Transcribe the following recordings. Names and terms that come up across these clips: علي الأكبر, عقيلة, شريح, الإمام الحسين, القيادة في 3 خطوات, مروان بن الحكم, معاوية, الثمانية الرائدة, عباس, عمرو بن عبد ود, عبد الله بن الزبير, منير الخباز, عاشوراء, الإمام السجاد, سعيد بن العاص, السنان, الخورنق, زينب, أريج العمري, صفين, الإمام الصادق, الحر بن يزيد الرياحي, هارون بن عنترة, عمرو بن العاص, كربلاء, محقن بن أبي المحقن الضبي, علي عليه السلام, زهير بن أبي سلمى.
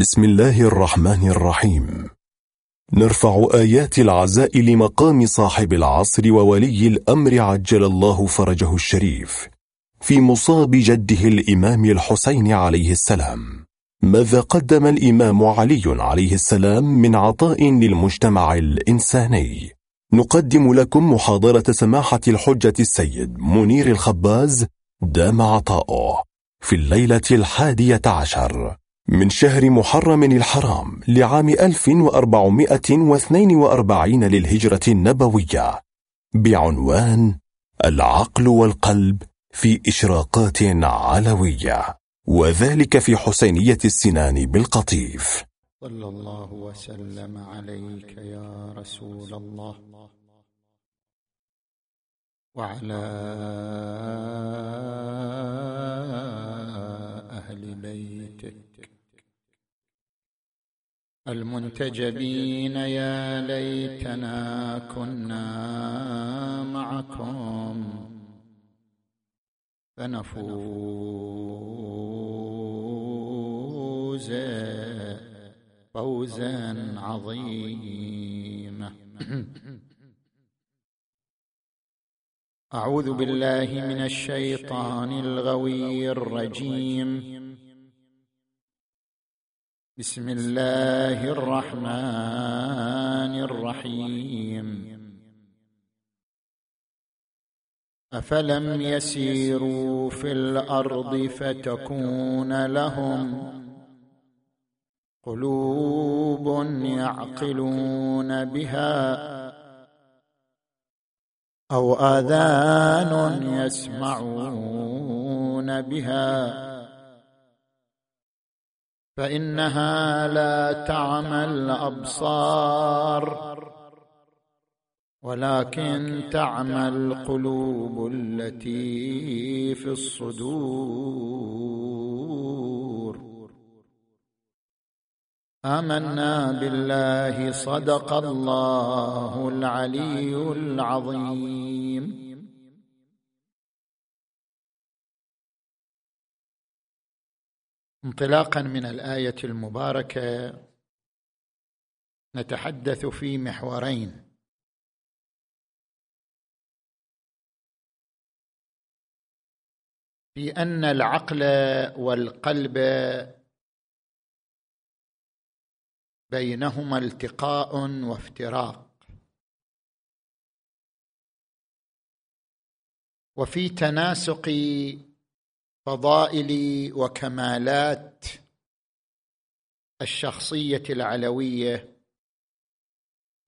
بسم الله الرحمن الرحيم. نرفع آيات العزاء لمقام صاحب العصر وولي الأمر عجل الله فرجه الشريف في مصاب جده الإمام الحسين عليه السلام. ماذا قدم الإمام علي عليه السلام من عطاء للمجتمع الإنساني؟ نقدم لكم محاضرة سماحة الحجة السيد منير الخباز دام عطاؤه في الليلة 11 من شهر محرم الحرام لعام 1442 للهجرة النبوية، بعنوان العقل والقلب في إشراقات علوية، وذلك في حسينية السنان بالقطيف. صلى الله وسلم عليك يا رسول الله وعلى أهل بيتك المنتجبين. يا ليتنا كنا معكم فنفوز فوزا عظيما. أعوذ بالله من الشيطان الغوي الرجيم. بسم الله الرحمن الرحيم. أفلم يسيروا في الأرض فتكون لهم قلوب يعقلون بها أو آذان يسمعون بها، فإنها لا تعمى الأبصار ولكن تعمى القلوب التي في الصدور. آمنا بالله، صدق الله العلي العظيم. انطلاقا من الآية المباركة نتحدث في محورين. بأن العقل والقلب بينهما التقاء وافتراق، وفي تناسق فضائل وكمالات الشخصية العلوية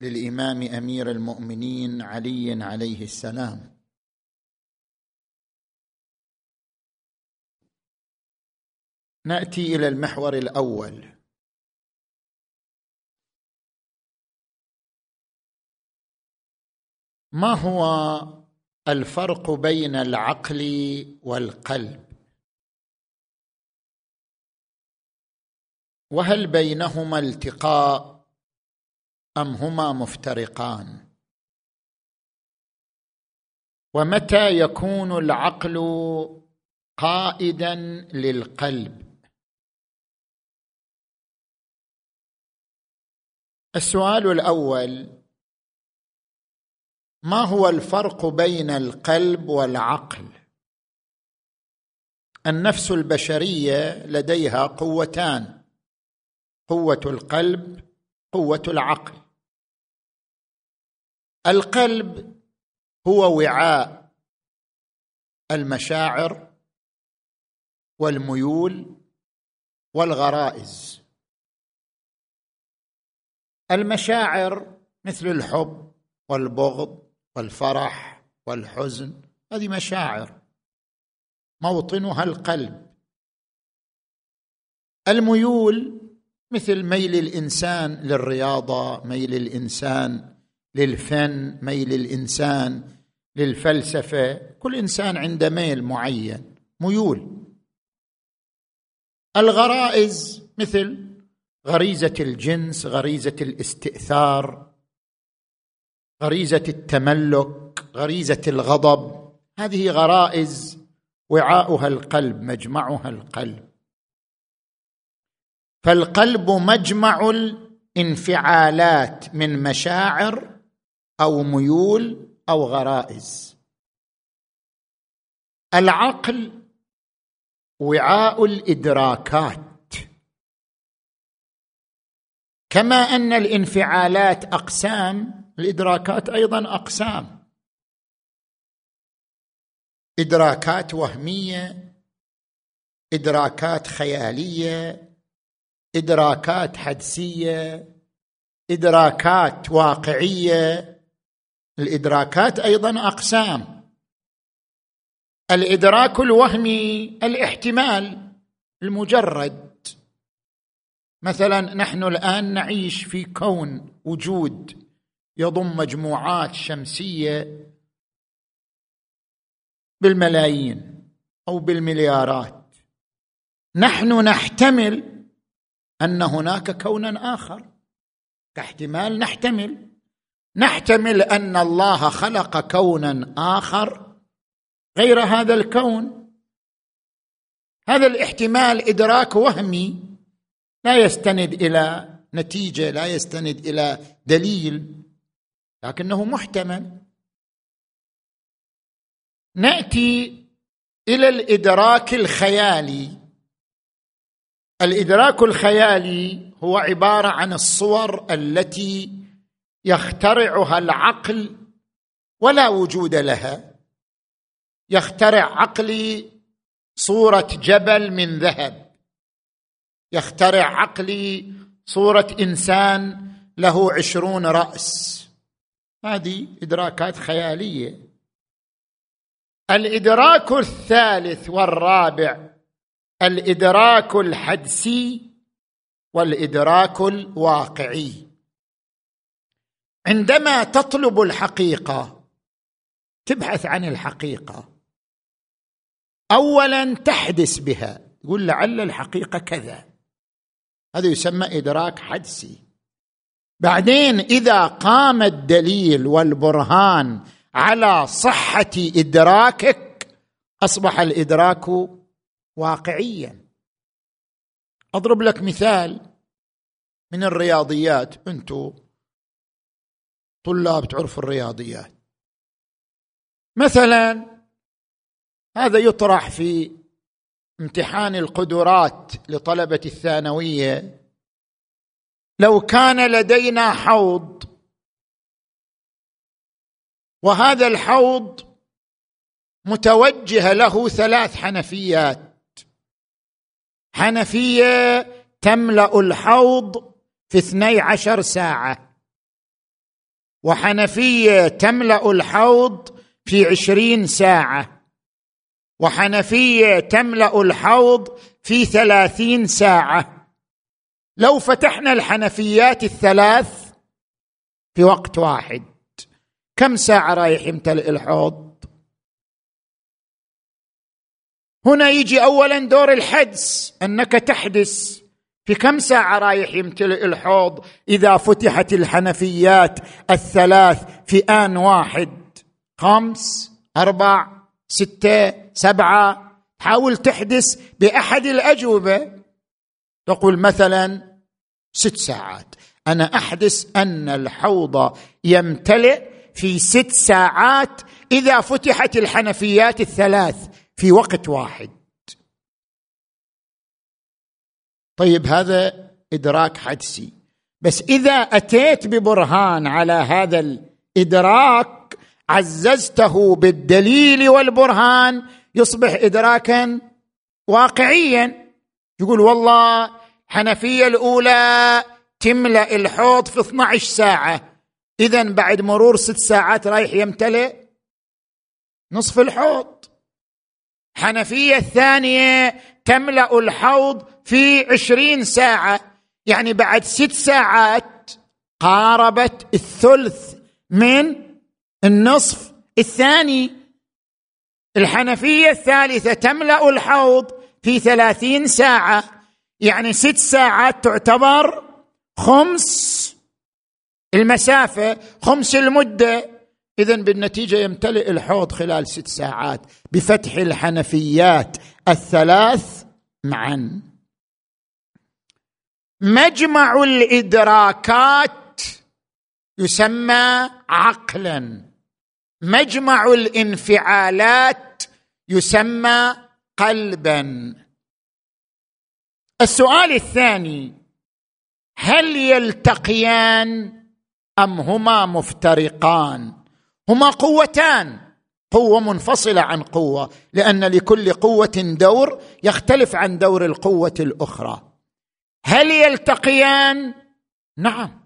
للإمام أمير المؤمنين علي عليه السلام. نأتي إلى المحور الأول. ما هو الفرق بين العقل والقلب؟ وهل بينهما التقاء أم هما مفترقان؟ ومتى يكون العقل قائدا للقلب؟ السؤال الأول: ما هو الفرق بين القلب والعقل؟ النفس البشرية لديها قوتان: قوة القلب، قوة العقل. القلب هو وعاء المشاعر والميول والغرائز. المشاعر مثل الحب والبغض والفرح والحزن، هذه مشاعر موطنها القلب. الميول مثل ميل الإنسان للرياضة، ميل الإنسان للفن، ميل الإنسان للفلسفة، كل إنسان عنده ميل معين، ميول. الغرائز مثل غريزة الجنس، غريزة الاستئثار، غريزة التملك، غريزة الغضب، هذه غرائز وعاؤها القلب، مجمعها القلب. فالقلب مجمع الانفعالات من مشاعر أو ميول أو غرائز. العقل وعاء الإدراكات، كما أن الانفعالات أقسام الإدراكات أيضا أقسام، إدراكات وهمية، إدراكات خيالية، إدراكات حدسية، إدراكات واقعية. الإدراكات أيضا أقسام. الإدراك الوهمي الاحتمال المجرد، مثلا نحن الآن نعيش في كون وجود يضم مجموعات شمسية بالملايين أو بالمليارات، نحن نحتمل أن هناك كونا آخر، كاحتمال نحتمل أن الله خلق كونا آخر غير هذا الكون. هذا الاحتمال إدراك وهمي لا يستند إلى نتيجة، لا يستند إلى دليل، لكنه محتمل. نأتي إلى الإدراك الخيالي. الإدراك الخيالي هو عبارة عن الصور التي يخترعها العقل ولا وجود لها. يخترع عقلي صورة جبل من ذهب، يخترع عقلي صورة إنسان له 20 رأس، هذه إدراكات خيالية. الإدراك الثالث والرابع الإدراك الحدسي والإدراك الواقعي. عندما تطلب الحقيقة، تبحث عن الحقيقة، أولا تحدث بها، تقول لعل الحقيقة كذا، هذا يسمى إدراك حدسي. بعدين إذا قام الدليل والبرهان على صحة إدراكك، أصبح الإدراك واقعيا. أضرب لك مثال من الرياضيات، أنتو طلاب تعرفوا الرياضيات، مثلا هذا يطرح في امتحان القدرات لطلبة الثانوية: لو كان لدينا حوض وهذا الحوض متوجه له 3 حنفيات، حنفية تملأ الحوض في 12 ساعة، وحنفية تملأ الحوض في 20 ساعة، وحنفية تملأ الحوض في 30 ساعة، لو فتحنا الحنفيات ال3 في وقت واحد، كم ساعة رايح يمتلئ الحوض؟ هنا يجي أولا دور الحدس، أنك تحدث في كم ساعة رايح يمتلئ الحوض إذا فتحت الحنفيات ال3 في آن واحد. 5، 4، 6، 7. حاول تحدث بأحد الأجوبة، تقول مثلا 6 ساعات، أنا أحدث أن الحوض يمتلئ في 6 ساعات إذا فتحت الحنفيات ال3 في وقت واحد. طيب هذا إدراك حدسي. بس إذا أتيت ببرهان على هذا الإدراك، عززته بالدليل والبرهان، يصبح إدراكا واقعيا. يقول والله الحنفية الأولى تملأ الحوض في 12 ساعة، إذن بعد مرور 6 ساعات رايح يمتلئ نصف الحوض. حنفية الثانية تملأ الحوض في 20 ساعة، يعني بعد 6 ساعات قاربت الثلث من النصف الثاني. الحنفية الثالثة تملأ الحوض في 30 ساعة، يعني 6 ساعات تعتبر 1/5 المسافة، 1/5 المدة. إذن بالنتيجة يمتلئ الحوض خلال 6 ساعات بفتح الحنفيات ال3 معا. مجمع الإدراكات يسمى عقلا، مجمع الانفعالات يسمى قلبا. السؤال الثاني: هل يلتقيان أم هما مفترقان؟ هما قوتان، قوة منفصلة عن قوة، لأن لكل قوة دور يختلف عن دور القوة الأخرى. هل يلتقيان؟ نعم،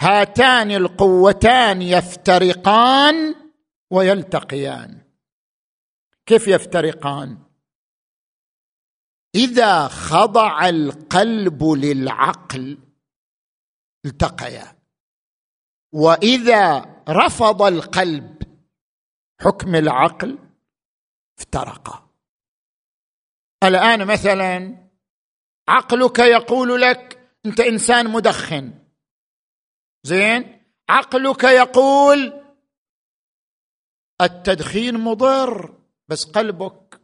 هاتان القوتان يفترقان ويلتقيان. كيف يفترقان؟ إذا خضع القلب للعقل التقيا، وإذا رفض القلب حكم العقل افترقا. الآن مثلا عقلك يقول لك أنت إنسان مدخن، زين، عقلك يقول التدخين مضر، بس قلبك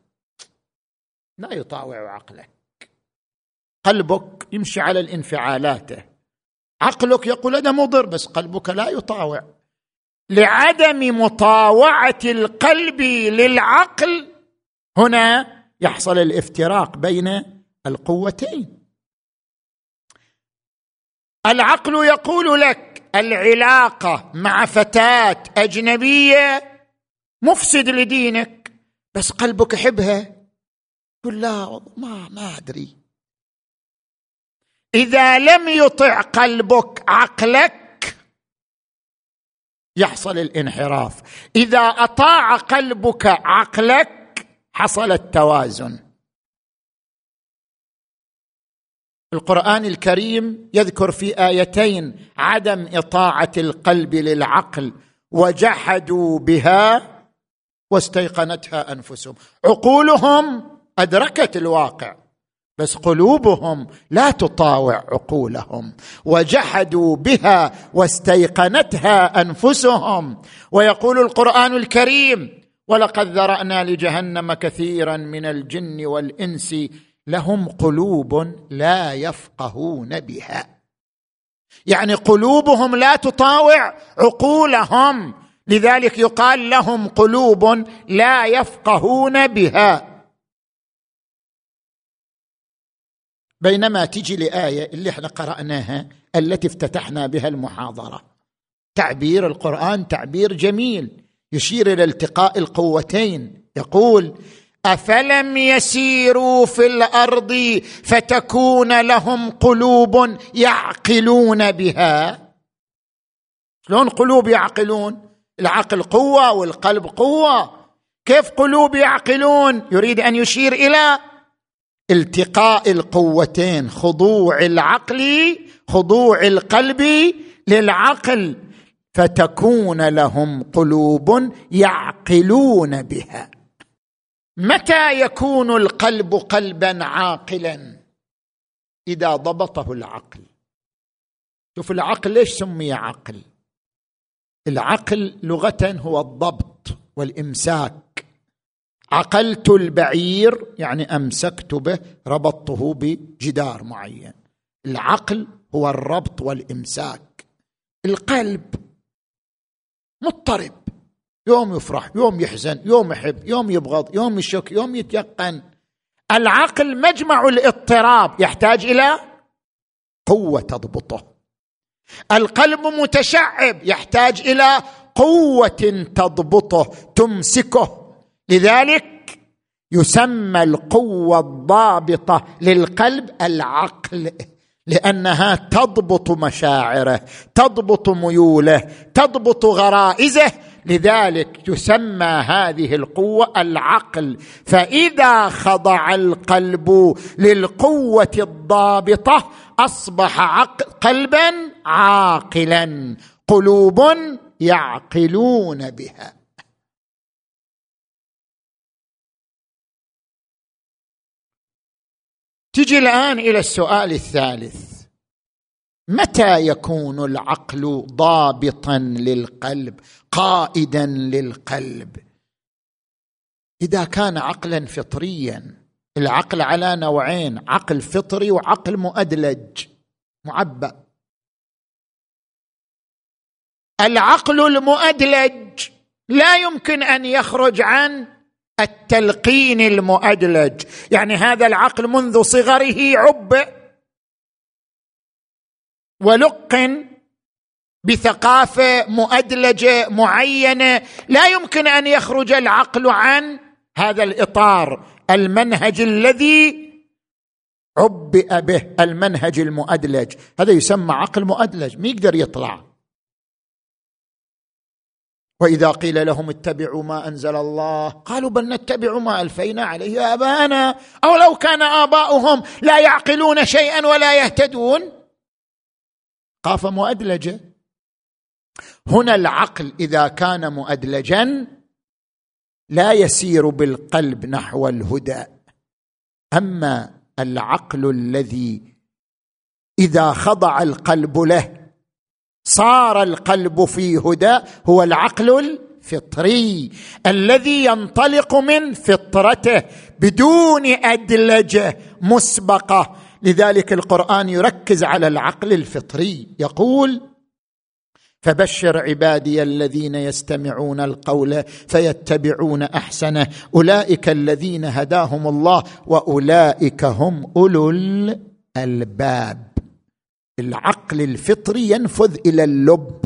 لا يطاوع عقلك، قلبك يمشي على الانفعالاته. عقلك يقول هذا مضر، بس قلبك لا يطاوع. لعدم مطاوعة القلب للعقل هنا يحصل الافتراق بين القوتين. العقل يقول لك العلاقة مع فتاة أجنبية مفسد لدينك، بس قلبك يحبها، قل لا ما أدري. إذا لم يطع قلبك عقلك يحصل الانحراف، إذا أطاع قلبك عقلك حصل التوازن. القرآن الكريم يذكر في آيتين عدم إطاعة القلب للعقل: وجحدوا بها واستيقنتها أنفسهم. عقولهم أدركت الواقع، بس قلوبهم لا تطاوع عقولهم. وجحدوا بها واستيقنتها أنفسهم. ويقول القرآن الكريم: ولقد ذرأنا لجهنم كثيرا من الجن والإنس لهم قلوب لا يفقهون بها. يعني قلوبهم لا تطاوع عقولهم، لذلك يقال لهم قلوب لا يفقهون بها. بينما تجي لآية اللي احنا قرأناها التي افتتحنا بها المحاضرة، تعبير القرآن تعبير جميل يشير إلى التقاء القوتين، يقول: أفلم يسيروا في الأرض فتكون لهم قلوب يعقلون بها. شلون قلوب يعقلون؟ العقل قوة والقلب قوة، كيف قلوب يعقلون؟ يريد أن يشير إلى التقاء القوتين، خضوع العقل، خضوع القلب للعقل، فتكون لهم قلوب يعقلون بها. متى يكون القلب قلبا عاقلا؟ إذا ضبطه العقل. شوف العقل ليش سمي عقل؟ العقل لغة هو الضبط والإمساك. عقلت البعير يعني أمسكت به، ربطته بجدار معين. العقل هو الربط والإمساك. القلب مضطرب، يوم يفرح يوم يحزن، يوم يحب يوم يبغض، يوم يشك يوم يتيقن. العقل مجمع الاضطراب، يحتاج إلى قوة تضبطه. القلب متشعب، يحتاج إلى قوة تضبطه تمسكه، لذلك يسمى القوة الضابطة للقلب العقل، لأنها تضبط مشاعره، تضبط ميوله، تضبط غرائزه، لذلك تسمى هذه القوة العقل. فإذا خضع القلب للقوة الضابطة أصبح قلبا عاقلا، قلوب يعقلون بها. تجي الآن إلى السؤال الثالث: متى يكون العقل ضابطا للقلب، قائدا للقلب؟ إذا كان عقلا فطريا. العقل على نوعين: عقل فطري وعقل مؤدلج. معبأ. العقل المؤدلج لا يمكن أن يخرج عن التلقين المؤدلج، يعني هذا العقل منذ صغره عبئ ولقن بثقافة مؤدلجة معينة، لا يمكن أن يخرج العقل عن هذا الإطار، المنهج الذي عبئ به، المنهج المؤدلج، هذا يسمى عقل مؤدلج، ما يقدر يطلع. وإذا قيل لهم اتبعوا ما أنزل الله قالوا بل نتبع ما ألفينا عليه آباءنا، أو لو كان آباؤهم لا يعقلون شيئا ولا يهتدون. قافة مؤدلجة. هنا العقل إذا كان مؤدلجا لا يسير بالقلب نحو الهدى، أما العقل الذي إذا خضع القلب له صار القلب في هدى هو العقل الفطري الذي ينطلق من فطرته بدون أدلجة مسبقة. لذلك القرآن يركز على العقل الفطري، يقول فبشر عبادي الذين يستمعون القول فيتبعون أحسنه أولئك الذين هداهم الله وأولئك هم أولو الألباب. العقل الفطري ينفذ إلى اللب،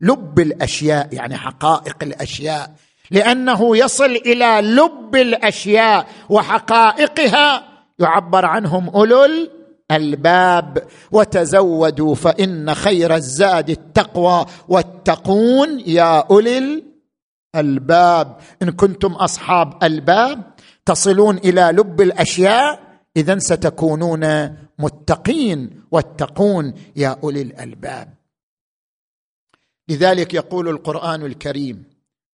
لب الأشياء، يعني حقائق الأشياء، لأنه يصل إلى لب الأشياء وحقائقها، يعبر عنهم أولو الألباب. وتزودوا فإن خير الزاد التقوى واتقون يا أولي الألباب. إن كنتم أصحاب ألباب تصلون إلى لب الأشياء إذن ستكونون متقين، واتقون يا أولي الألباب. لذلك يقول القرآن الكريم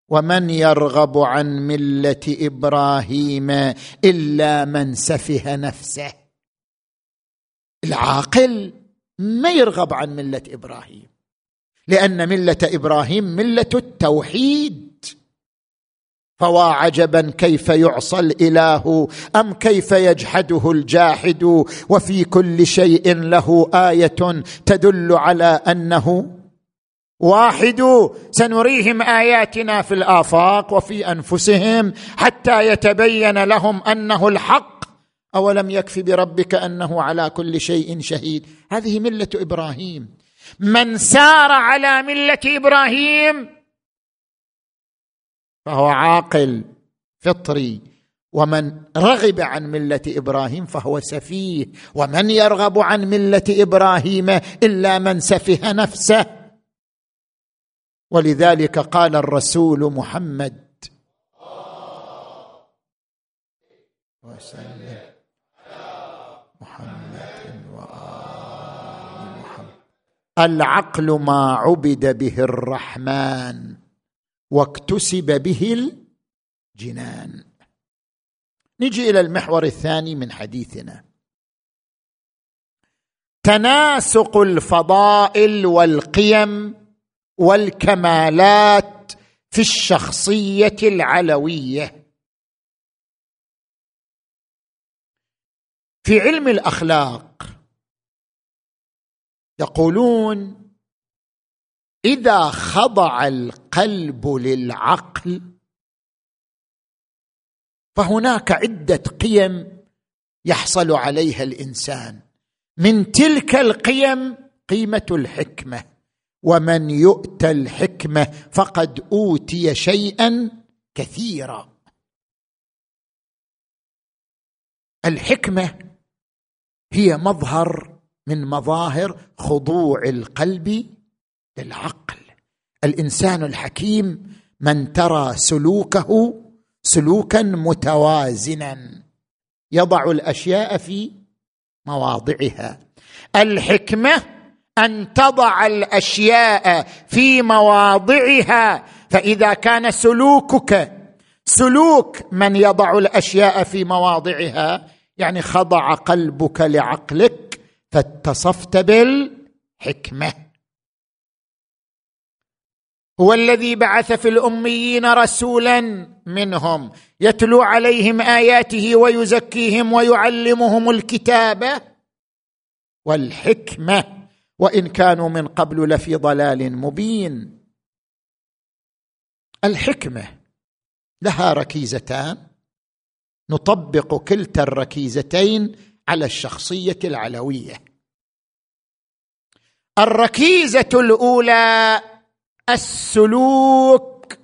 ومن يرغب عن ملة إبراهيم إلا من سفه نفسه. العاقل ما يرغب عن ملة إبراهيم، لأن ملة إبراهيم ملة التوحيد. فوا عجبا كيف يعصى الإله أم كيف يجحده الجاحد وفي كل شيء له آية تدل على أنه واحد سنريهم آياتنا في الآفاق وفي أنفسهم حتى يتبين لهم أنه الحق أولم يكف بربك أنه على كل شيء شهيد. هذه ملة إبراهيم. من سار على ملة إبراهيم فهو عاقل فطري، ومن رغب عن ملة إبراهيم فهو سفيه. ومن يرغب عن ملة إبراهيم إلا من سفه نفسه. ولذلك قال الرسول محمد وسلم محمد وآل محمد العقل ما عبد به الرحمن واكتسب به الجنان. نجي إلى المحور الثاني من حديثنا، تناسق الفضائل والقيم والكمالات في الشخصية العلوية. في علم الأخلاق يقولون إذا خضع القلب للعقل فهناك عدة قيم يحصل عليها الإنسان، من تلك القيم قيمة الحكمة، ومن يؤت الحكمة فقد أوتي شيئا كثيرا. الحكمة هي مظهر من مظاهر خضوع القلب العقل. الإنسان الحكيم من ترى سلوكه سلوكا متوازنا يضع الأشياء في مواضعها. الحكمة أن تضع الأشياء في مواضعها، فإذا كان سلوكك سلوك من يضع الأشياء في مواضعها يعني خضع قلبك لعقلك فاتصفت بالحكمة. هو الذي بعث في الأميين رسولا منهم يتلو عليهم آياته ويزكيهم ويعلمهم الكتاب والحكمة، وإن كانوا من قبل لفي ضلال مبين. الحكمة لها ركيزتان، نطبق كلتا الركيزتين على الشخصية العلوية. الركيزة الأولى السلوك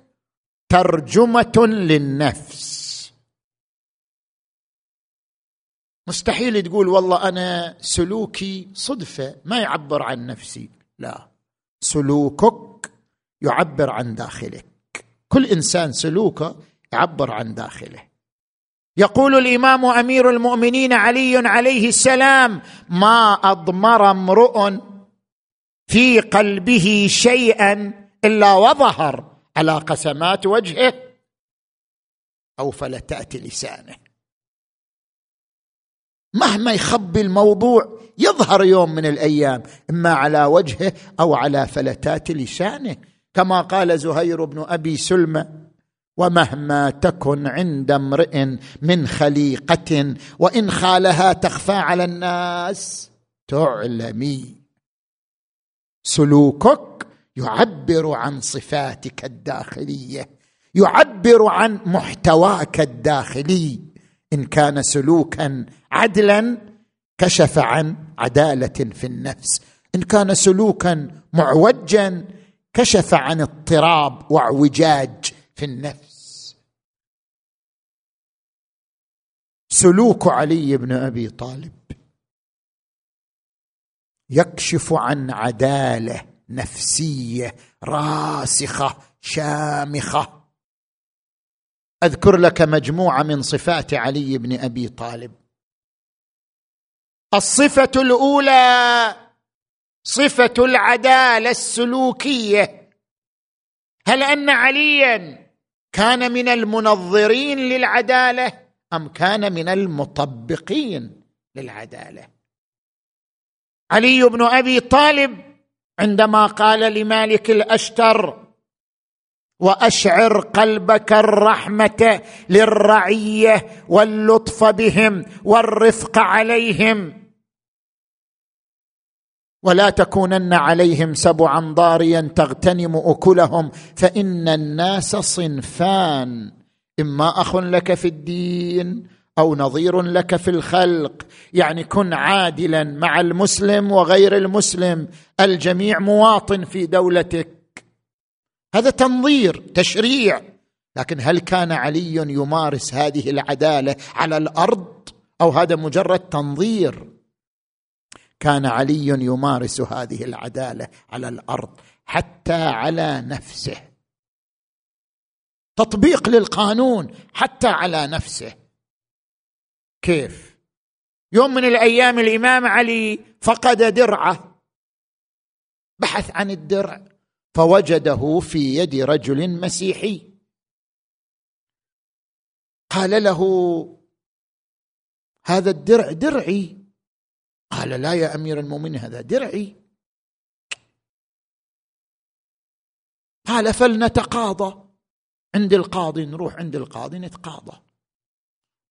ترجمة للنفس. مستحيل تقول والله أنا سلوكي صدفة ما يعبر عن نفسي، لا، سلوكك يعبر عن داخلك، كل إنسان سلوكه يعبر عن داخله. يقول الإمام أمير المؤمنين علي عليه السلام: ما أضمر امرؤ في قلبه شيئا إلا وظهر على قسمات وجهه أو فلتات لسانه. مهما يخبي الموضوع يظهر يوم من الأيام، إما على وجهه أو على فلتات لسانه، كما قال زهير بن أبي سلمة: ومهما تكن عند امرئ من خليقة وإن خالها تخفى على الناس تعلمي. سلوكك يعبر عن صفاتك الداخلية، يعبر عن محتواك الداخلي. إن كان سلوكا عدلا كشف عن عدالة في النفس، إن كان سلوكا معوجا كشف عن اضطراب واعوجاج في النفس. سلوك علي بن أبي طالب يكشف عن عدالة نفسية راسخة شامخة. أذكر لك مجموعة من صفات علي بن أبي طالب. الصفة الأولى صفة العدالة السلوكية. هل أن عليا كان من المنظرين للعدالة أم كان من المطبقين للعدالة؟ علي بن أبي طالب عندما قال لمالك الأشتر: وأشعر قلبك الرحمة للرعية واللطف بهم والرفق عليهم ولا تكونن عليهم سبعا ضاريا تغتنم أكلهم، فإن الناس صنفان: إما أخ لك في الدين أو نظير لك في الخلق. يعني كن عادلا مع المسلم وغير المسلم، الجميع مواطن في دولتك. هذا تنظير تشريع، لكن هل كان علي يمارس هذه العدالة على الأرض أو هذا مجرد تنظير؟ كان علي يمارس هذه العدالة على الأرض حتى على نفسه، تطبيق للقانون حتى على نفسه. كيف؟ يوم من الأيام الإمام علي فقد درعه، بحث عن الدرع فوجده في يد رجل مسيحي. قال له: هذا الدرع درعي. قال: لا يا أمير المؤمنين، هذا درعي. قال: فلنتقاضى عند القاضي، نروح عند القاضي نتقاضى.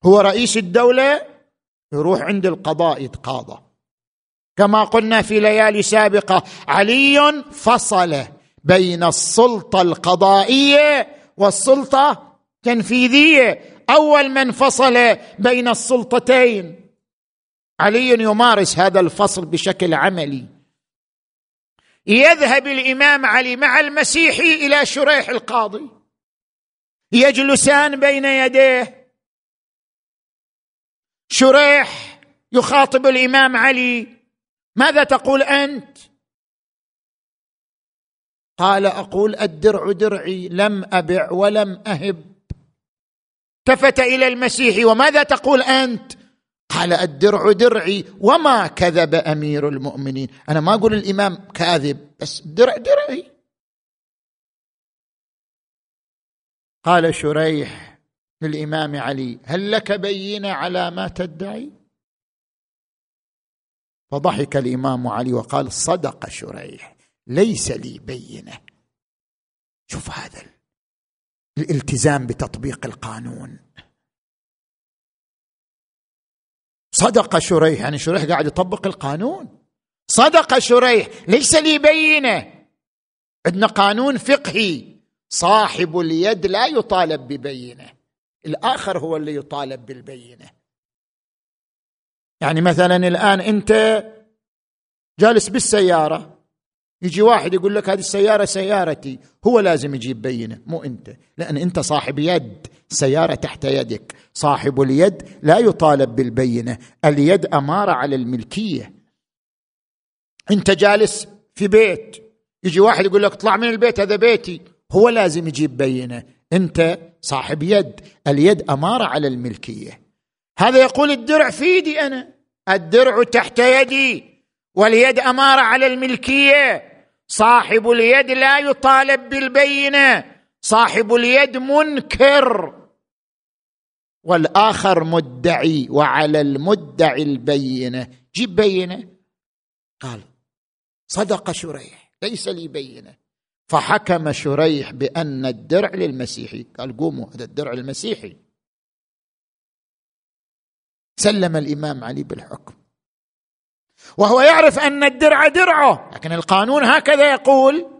هو رئيس الدولة، يروح عند القضاء يتقاضى. كما قلنا في ليالي سابقة، علي فصل بين السلطة القضائية والسلطة التنفيذية. أول من فصل بين السلطتين، علي يمارس هذا الفصل بشكل عملي. يذهب الإمام علي مع المسيحي إلى شريح القاضي، يجلسان بين يديه. شريح يخاطب الإمام علي: ماذا تقول أنت؟ قال: أقول الدرع درعي، لم أبع ولم أهب. التفت إلى المسيحي: وماذا تقول أنت؟ قال: الدرع درعي وما كذب أمير المؤمنين. أنا ما أقول الإمام كاذب، بس درع درعي. قال شريح للإمام علي: هل لك بينة على ما تدعي؟ فضحك الإمام علي وقال: صدق شريح، ليس لي بينة. شوف هذا الالتزام بتطبيق القانون. صدق شريح، يعني شريح قاعد يطبق القانون. صدق شريح، ليس لي بينة. عندنا قانون فقهي، صاحب اليد لا يطالب ببينة، الآخر هو اللي يطالب بالبينة. يعني مثلا الآن أنت جالس بالسيارة، يجي واحد يقول لك هذه السيارة سيارتي، هو لازم يجيب بينة مو أنت، لأن أنت صاحب يد، السيارة تحت يدك. صاحب اليد لا يطالب بالبينة، اليد أمارة على الملكية. أنت جالس في بيت، يجي واحد يقول لك اطلع من البيت هذا بيتي، هو لازم يجيب بينة، أنت صاحب يد، اليد أمارة على الملكية. هذا يقول الدرع في يدي أنا، الدرع تحت يدي واليد أمارة على الملكية. صاحب اليد لا يطالب بالبينة، صاحب اليد منكر والآخر مدعي، وعلى المدعي البينة. جيب بينة. قال صدق شريح، ليس لي بينة. فحكم شريح بأن الدرع للمسيحي. قال قوموا هذا الدرع المسيحي. سلم الإمام علي بالحكم وهو يعرف أن الدرع درعه، لكن القانون هكذا يقول.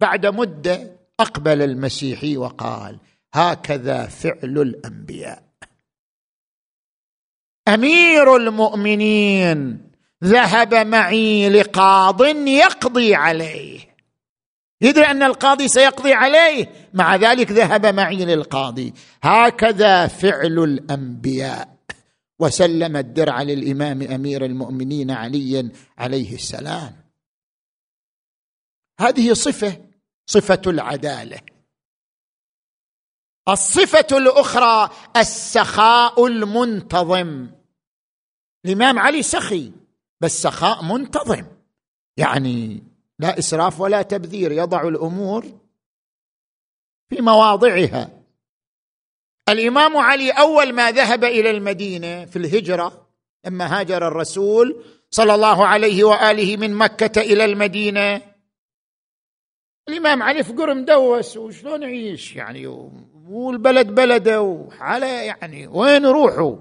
بعد مدة أقبل المسيحي وقال هكذا فعل الأنبياء. أمير المؤمنين ذهب معي لقاض يقضي عليه، يدري أن القاضي سيقضي عليه، مع ذلك ذهب معي للقاضي. هكذا فعل الأنبياء. وسلم الدرع للإمام أمير المؤمنين علي عليه السلام. هذه صفة العدالة. الصفة الأخرى السخاء المنتظم. الإمام علي سخي، بس سخاء منتظم، يعني لا إسراف ولا تبذير، يضع الأمور في مواضعها. الإمام علي أول ما ذهب إلى المدينة في الهجرة، لما هاجر الرسول صلى الله عليه وآله من مكة إلى المدينة، الإمام علي في قرم دوس، وشلون يعيش يعني، والبلد بلده، وحاله يعني وين روحوا.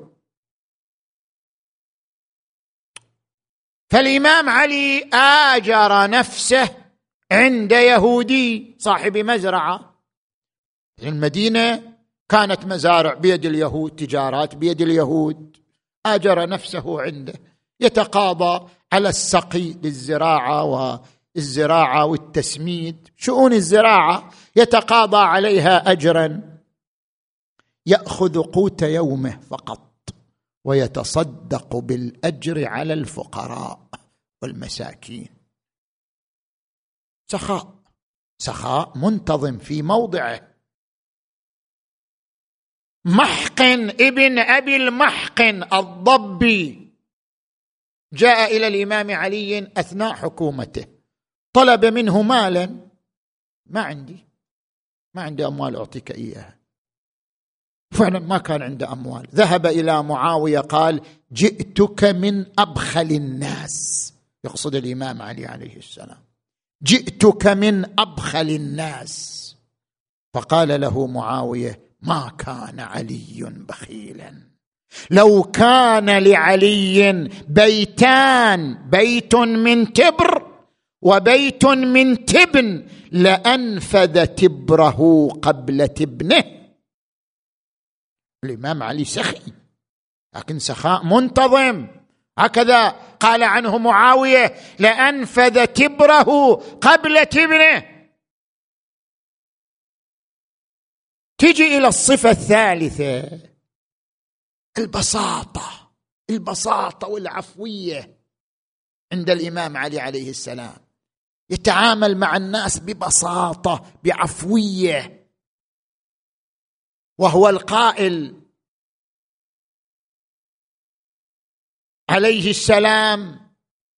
فالإمام علي آجر نفسه عند يهودي صاحب مزرعة. المدينة كانت مزارع بيد اليهود، تجارات بيد اليهود. آجر نفسه عنده يتقاضى على السقي للزراعة، والزراعة والتسميد، شؤون الزراعة يتقاضى عليها أجرا. يأخذ قوت يومه فقط ويتصدق بالأجر على الفقراء والمساكين. سخاء منتظم في موضعه. محقن ابن أبي المحقن الضبي جاء إلى الإمام علي أثناء حكومته، طلب منه مالا. ما عندي أموال أعطيك إياها. فعلا ما كان عنده أموال. ذهب إلى معاوية قال جئتك من أبخل الناس، يقصد الإمام علي عليه السلام، جئتك من أبخل الناس. فقال له معاوية ما كان علي بخيلا، لو كان لعلي بيتان، بيت من تبر وبيت من تبن، لأنفذ تبره قبل تبنه. الإمام علي سخي، لكن سخاء منتظم. هكذا قال عنه معاوية لأنفذ تبره قبل تبنه. تجي إلى الصفة الثالثة، البساطة والعفوية عند الإمام علي عليه السلام. يتعامل مع الناس ببساطة بعفوية، وهو القائل عليه السلام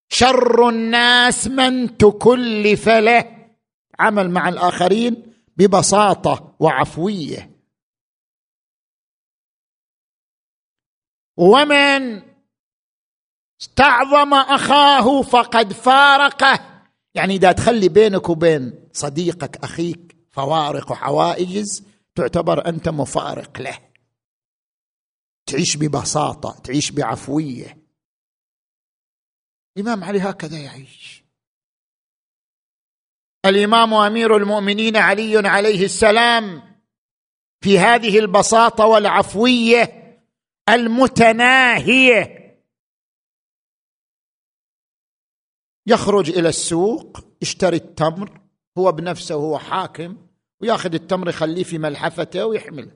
شر الناس من تكلف له. عمل مع الآخرين ببساطة وعفوية. ومن استعظم أخاه فقد فارقه، يعني إذا تخلي بينك وبين صديقك أخيك فوارق وحوائجز، تعتبر أنت مفارق له. تعيش ببساطة، تعيش بعفوية. الإمام علي هكذا يعيش. الإمام أمير المؤمنين علي عليه السلام في هذه البساطة والعفوية المتناهية يخرج إلى السوق، يشتري التمر، هو بنفسه هو حاكم، وياخذ التمر يخليه في ملحفته ويحمله،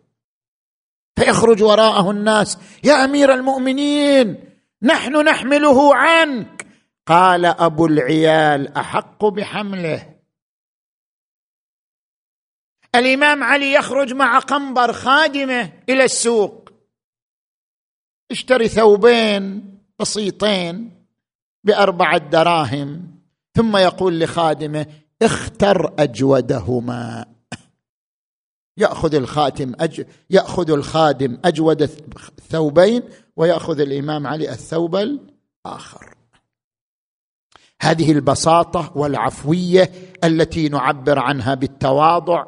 فيخرج وراءه الناس: يا أمير المؤمنين نحن نحمله عنك. قال أبو العيال: أحق بحمله. الإمام علي يخرج مع قنبر خادمه إلى السوق، اشتري ثوبين بسيطين ب4 دراهم، ثم يقول لخادمه: اختر أجودهما. يأخذ الخادم أجود الثوبين، ويأخذ الإمام علي الثوب الآخر. هذه البساطة والعفوية التي نعبر عنها بالتواضع،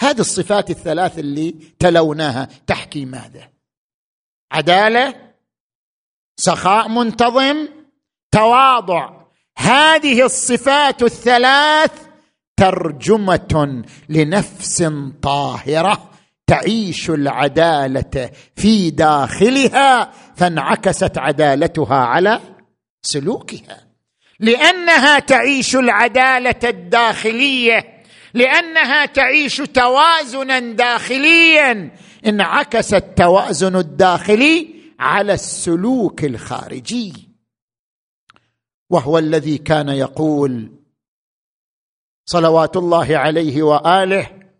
هذه الصفات الثلاث اللي تلوناها تحكي ماذا؟ عدالة، سخاء منتظم، تواضع. هذه الصفات الثلاث ترجمة لنفس طاهرة تعيش العدالة في داخلها، فانعكست عدالتها على سلوكها، لأنها تعيش العدالة الداخلية، لأنها تعيش توازنا داخليا، انعكس التوازن الداخلي على السلوك الخارجي. وهو الذي كان يقول صلوات الله عليه وآله: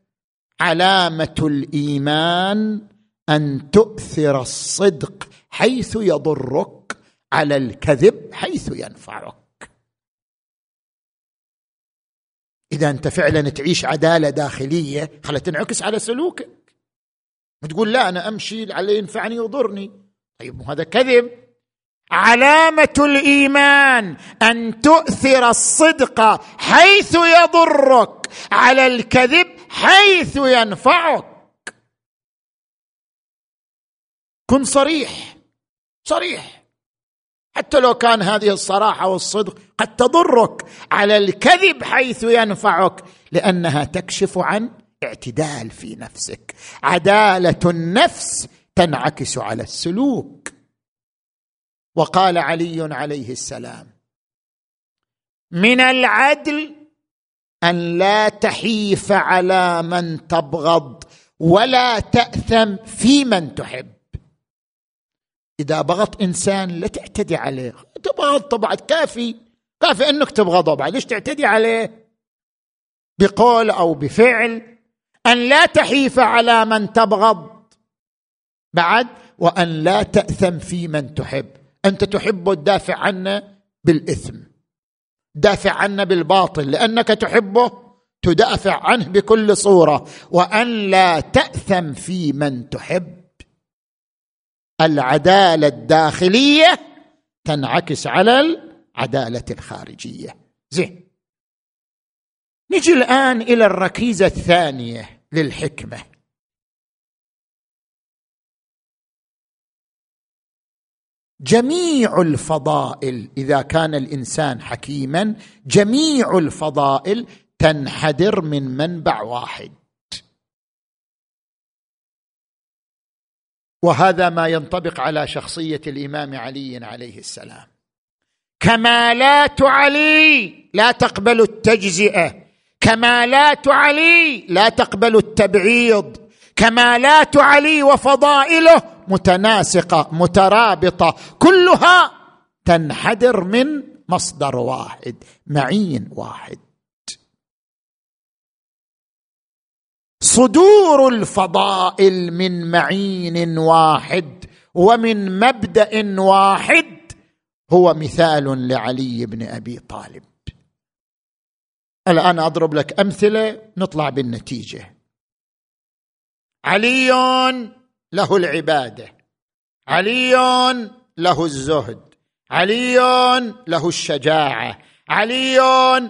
علامة الإيمان أن تؤثر الصدق حيث يضرك على الكذب حيث ينفعك. إذا أنت فعلا تعيش عدالة داخلية، خلت تنعكس على سلوكك. تقول: لا أنا أمشي على ينفعني يضرني، طيب هذا كذب. علامة الإيمان أن تؤثر الصدق حيث يضرك على الكذب حيث ينفعك. كن صريح صريح، حتى لو كان هذه الصراحة والصدق قد تضرك على الكذب حيث ينفعك، لأنها تكشف عن اعتدال في نفسك. عدالة النفس تنعكس على السلوك. وقال علي عليه السلام: من العدل أن لا تحيف على من تبغض ولا تأثم في من تحب. إذا بغض إنسان لا تعتدي عليه، تبغض طبعا كافي أنك تبغضه، بعد ليش تعتدي عليه بقول أو بفعل؟ أن لا تحيف على من تبغض، بعد وأن لا تأثم في من تحب. أنت تحبه، تدافع عنه بالإثم، دافع عنه بالباطل، لأنك تحبه تدافع عنه بكل صورة. وأن لا تأثم في من تحب. العدالة الداخلية تنعكس على العدالة الخارجية. زين، نجي الآن إلى الركيزة الثانية للحكمة. جميع الفضائل، إذا كان الإنسان حكيما، جميع الفضائل تنحدر من منبع واحد، وهذا ما ينطبق على شخصية الإمام علي عليه السلام. كمالات علي لا تقبل التجزئة، كمالات علي لا تقبل التبعيض، كمالات علي وفضائله متناسقة مترابطة، كلها تنحدر من مصدر واحد، معين واحد. صدور الفضائل من معين واحد ومن مبدأ واحد هو مثال لعلي بن أبي طالب. الآن أضرب لك أمثلة نطلع بالنتيجة. علي له العبادة، علي له الزهد، علي له الشجاعة، علي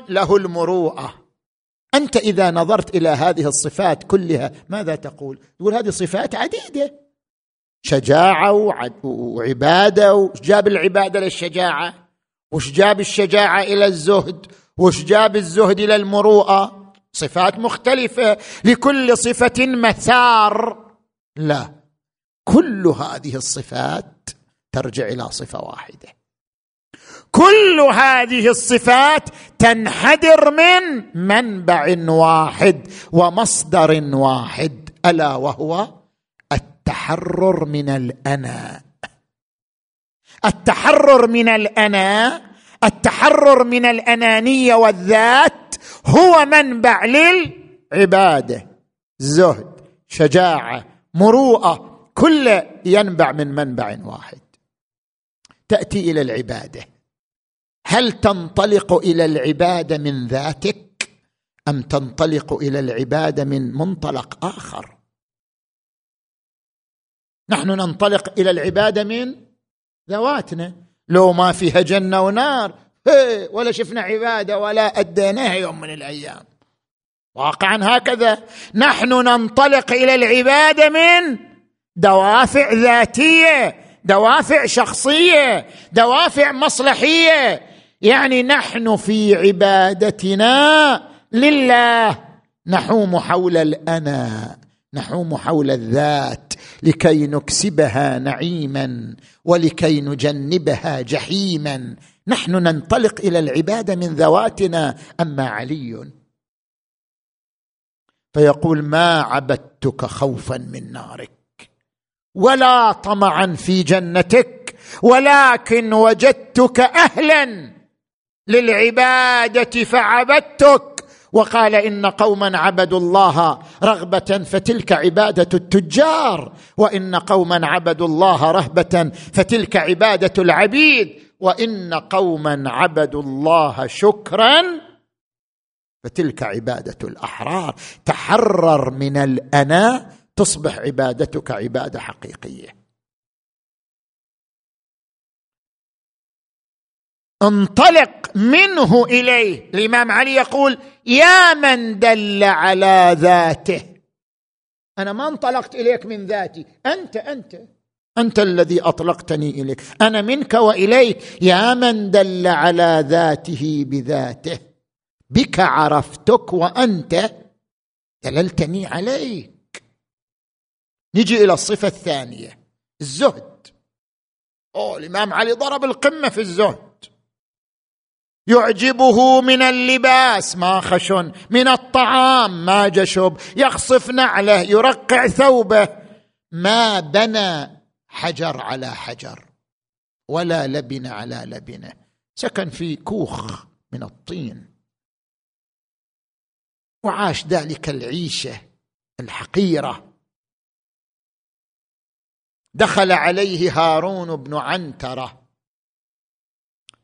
له المروءة. أنت إذا نظرت إلى هذه الصفات كلها ماذا تقول؟ تقول هذه صفات عديدة، شجاعة وعبادة، وجاب العبادة للشجاعة، وش جاب الشجاعة إلى الزهد، وش جاب الزهد إلى المروءة؟ صفات مختلفة، لكل صفة مثار. لا، كل هذه الصفات ترجع إلى صفة واحدة، كل هذه الصفات تنحدر من منبع واحد ومصدر واحد، ألا وهو التحرر من الأنا. التحرر من الأنا، التحرر من الأنانية والذات هو منبع للعبادة. زهد، شجاعة، مروءة، كل ينبع من منبع واحد. تأتي إلى العبادة، هل تنطلق إلى العبادة من ذاتك أم تنطلق إلى العبادة من منطلق آخر؟ نحن ننطلق إلى العبادة من ذواتنا، لو ما فيها جنة ونار ولا شفنا عبادة ولا أديناها يوم من الأيام. واقعا هكذا، نحن ننطلق إلى العبادة من دوافع ذاتية، دوافع شخصية، دوافع مصلحية. يعني نحن في عبادتنا لله نحوم حول الأنا، نحوم حول الذات، لكي نكسبها نعيما ولكي نجنبها جحيما. نحن ننطلق إلى العبادة من ذواتنا. أما علي فيقول: ما عبدتك خوفا من نارك ولا طمعا في جنتك، ولكن وجدتك أهلا للعبادة فعبدتك. وقال: إن قوما عبدوا الله رغبة فتلك عبادة التجار، وإن قوما عبدوا الله رهبة فتلك عبادة العبيد، وإن قوما عبدوا الله شكرا فتلك عبادة الأحرار. تحرر من الأنا، تصبح عبادتك عبادة حقيقية. انطلق منه إليه. الإمام علي يقول: يا من دل على ذاته. أنا ما انطلقت إليك من ذاتي، أنت الذي أطلقتني إليك، أنا منك وإليك. يا من دل على ذاته بذاته، بك عرفتك وأنت دللتني عليه. نجي إلى الصفة الثانية، الزهد. الإمام علي ضرب القمة في الزهد. يعجبه من اللباس ما خشن، من الطعام ما جشب، يخصف نعله، يرقع ثوبه، ما بنى حجر على حجر ولا لبن على لبنة، سكن في كوخ من الطين وعاش ذلك العيشة الحقيرة. دخل عليه هارون بن عنترة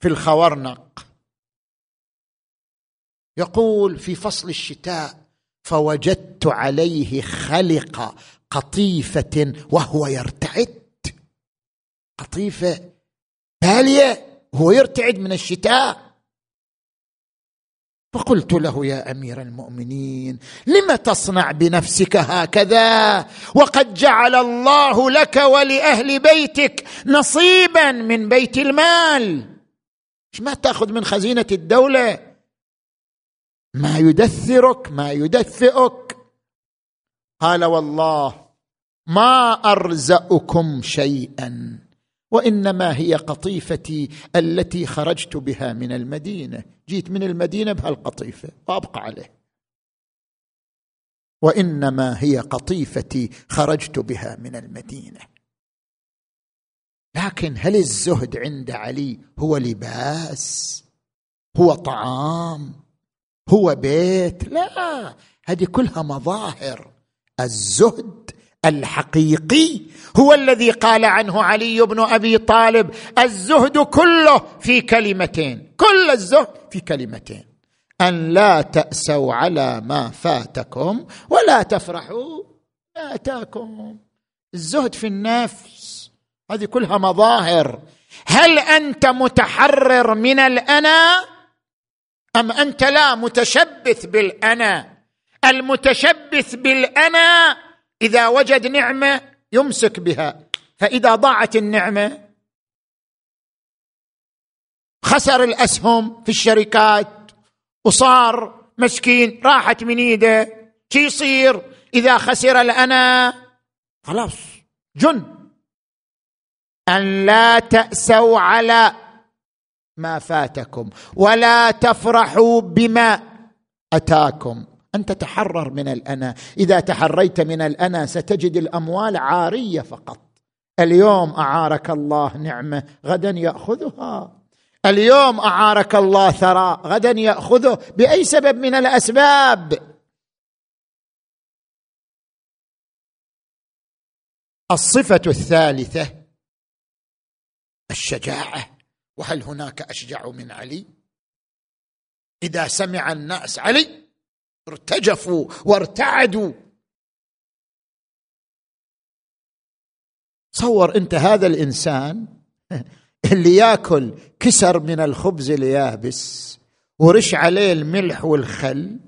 في الخورنق، يقول: في فصل الشتاء فوجدت عليه خلق قطيفة وهو يرتعد. قطيفة بالية وهو يرتعد من الشتاء. فقلت له: يا أمير المؤمنين، لم تصنع بنفسك هكذا وقد جعل الله لك ولأهل بيتك نصيبا من بيت المال؟ ما تأخذ من خزينة الدولة؟ ما يدثرك، ما يدفئك؟ قال: والله ما أرزأكم شيئا، وإنما هي قطيفتي التي خرجت بها من المدينة، جيت من المدينة بهالقطيفة وأبقى عليه. وإنما هي قطيفتي خرجت بها من المدينة. لكن هل الزهد عند علي هو لباس، هو طعام، هو بيت؟ لا، هذه كلها مظاهر. الزهد الحقيقي هو الذي قال عنه علي بن أبي طالب: الزهد كله في كلمتين، كل الزهد في كلمتين: أن لا تأسوا على ما فاتكم ولا تفرحوا ما أتاكم. الزهد في النفس، هذه كلها مظاهر. هل أنت متحرر من الأنا أم أنت لا متشبث بالأنا؟ المتشبث بالأنا إذا وجد نعمة يمسك بها، فإذا ضاعت النعمة خسر الأسهم في الشركات وصار مسكين، راحت من ايده. شي يصير إذا خسر الأنا؟ خلاص جن. أن لا تأسوا على ما فاتكم ولا تفرحوا بما أتاكم. أن تتحرر من الأنا. إذا تحريت من الأنا ستجد الأموال عارية فقط. اليوم أعارك الله نعمة غدا يأخذها، اليوم أعارك الله ثراء غدا يأخذه بأي سبب من الأسباب. الصفة الثالثة الشجاعة. وهل هناك أشجع من علي؟ إذا سمع الناس علي ارتجفوا وارتعدوا. تصور أنت هذا الإنسان اللي يأكل كسر من الخبز اليابس ورش عليه الملح والخل،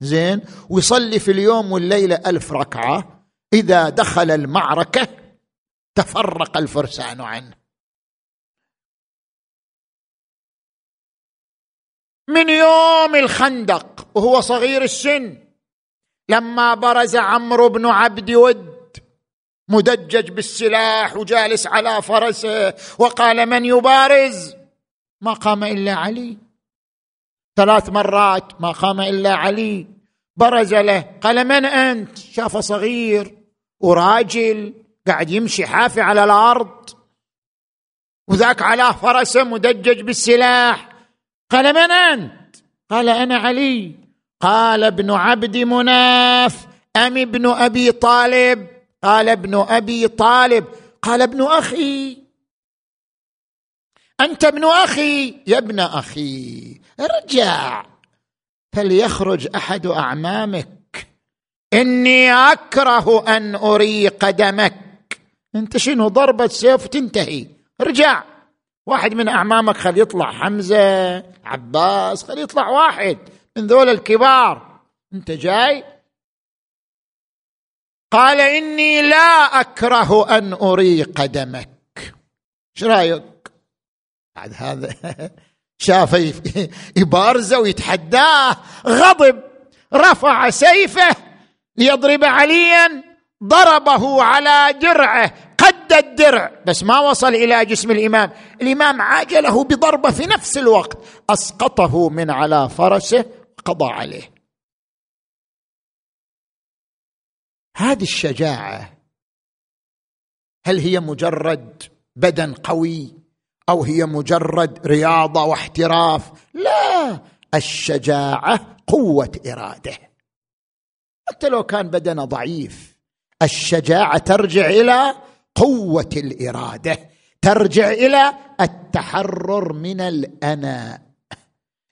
زين، ويصلي في اليوم والليلة 1000 ركعة، إذا دخل المعركة تفرق الفرسان عنه. من يوم الخندق وهو صغير السن، لما برز عمرو بن عبد ود مدجج بالسلاح وجالس على فرسه وقال من يبارز؟ ما قام إلا علي. 3 مرات ما قام إلا علي. برز له قال من أنت؟ شافه صغير وراجل قاعد يمشي حافي على الأرض، وذاك على فرسه مدجج بالسلاح. قال من أنت؟ قال أنا علي. قال ابن عبد مناف أم ابن أبي طالب؟ قال ابن أبي طالب. قال ابن أخي. أنت ابن أخي. يا ابن أخي ارجع فليخرج أحد أعمامك، إني أكره أن أري قدمك. أنت شنو ضربة سيف تنتهي، ارجع. واحد من أعمامك خلي يطلع، حمزة، عباس، خلي يطلع واحد من ذول الكبار. أنت جاي. قال إني لا أكره أن أري قدمك. شو رأيك؟ بعد هذا شافه يبارزه ويتحداه، غضب، رفع سيفه ليضرب عليا، ضربه على درعه، قد الدرع، بس ما وصل إلى جسم الإمام. الإمام عاجله بضربة في نفس الوقت، أسقطه من على فرسه، قضى عليه. هذه الشجاعة هل هي مجرد بدن قوي أو هي مجرد رياضة واحتراف؟ لا، الشجاعة قوة إرادة حتى لو كان بدنه ضعيف. الشجاعة ترجع إلى قوة الإرادة، ترجع إلى التحرر من الأنا.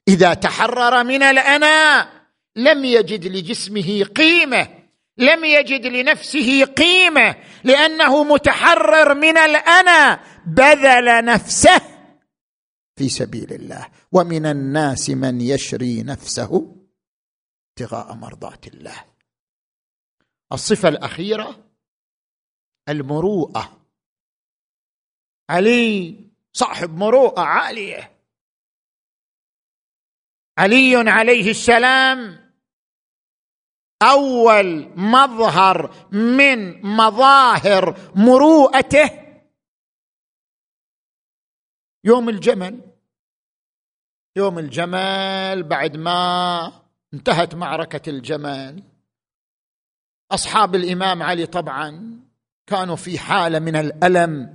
إذا تحرر من الأنا لم يجد لجسمه قيمة، لم يجد لنفسه قيمة، لأنه متحرر من الأنا، بذل نفسه في سبيل الله. ومن الناس من يشري نفسه ابتغاء مرضات الله. الصفة الأخيرة المروءة. علي صاحب مروءة عالية. علي عليه السلام أول مظهر من مظاهر مروءته يوم الجمل. يوم الجمل بعد ما انتهت معركة الجمل، أصحاب الإمام علي طبعا كانوا في حالة من الألم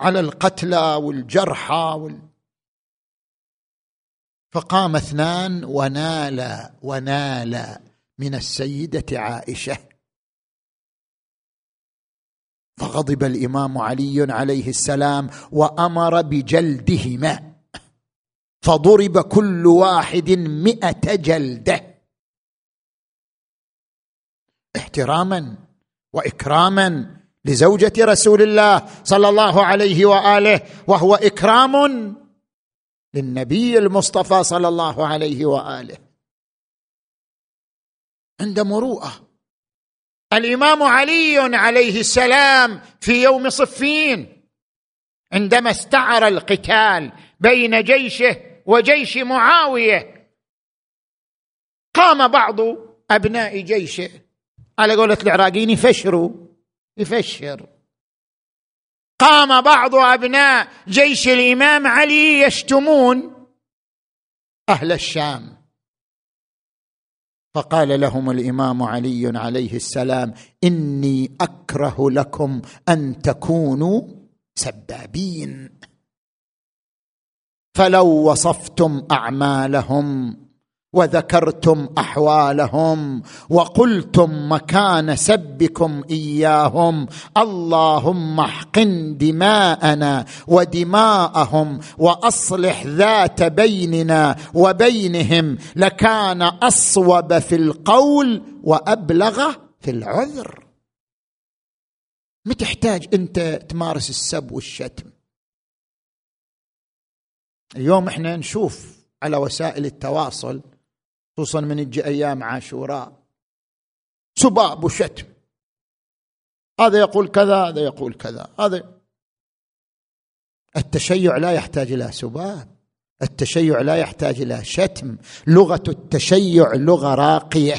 على القتلى والجرحى فقام 2 ونالا من السيدة عائشة، فغضب الإمام علي عليه السلام وأمر بجلدهما، فضرب كل واحد 100 جلدة احتراما وإكراما لزوجة رسول الله صلى الله عليه وآله، وهو إكرام للنبي المصطفى صلى الله عليه وآله. عند مروءة. الإمام علي عليه السلام في يوم صفين عندما استعر القتال بين جيشه وجيش معاوية، قام بعض أبناء جيشه على قولة العراقيين يفشر. قام بعض أبناء جيش الإمام علي يشتمون أهل الشام، فقال لهم الإمام علي عليه السلام: إني أكره لكم أن تكونوا سبابين، فلو وصفتم أعمالهم وذكرتم أحوالهم وقلتم مكان سبكم إياهم: اللهم احقن دماءنا ودماءهم وأصلح ذات بيننا وبينهم، لكان أصوب في القول وأبلغ في العذر. ما تحتاج أنت تمارس السب والشتم. اليوم احنا نشوف على وسائل التواصل، خصوصا من أيام عاشوراء، سباب وشتم، هذا يقول كذا، هذا يقول كذا. هذا التشيع لا يحتاج إلى سباب، التشيع لا يحتاج إلى شتم. لغة التشيع لغة راقية،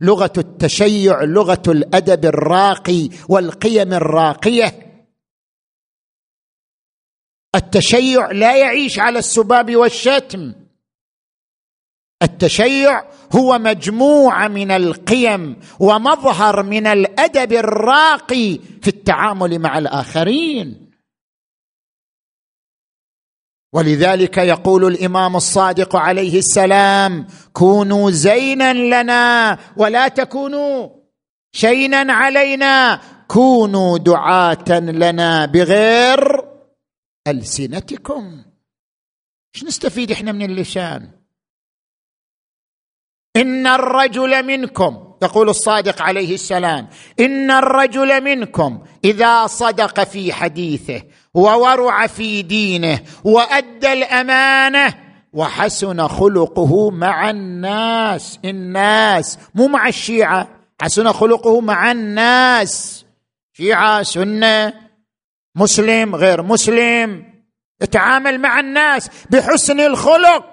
لغة التشيع لغة الأدب الراقي والقيم الراقية. التشيع لا يعيش على السباب والشتم، التشيع هو مجموعة من القيم ومظهر من الأدب الراقي في التعامل مع الآخرين. ولذلك يقول الإمام الصادق عليه السلام: كونوا زينا لنا ولا تكونوا شينا علينا، كونوا دعاة لنا بغير ألسنتكم. ايش نستفيد احنا من اللسان؟ إن الرجل منكم، يقول الصادق عليه السلام: إن الرجل منكم إذا صدق في حديثه وورع في دينه وأدى الأمانة وحسن خلقه مع الناس، الناس مو مع الشيعة، حسن خلقه مع الناس، شيعة سنة مسلم غير مسلم، يتعامل مع الناس بحسن الخلق،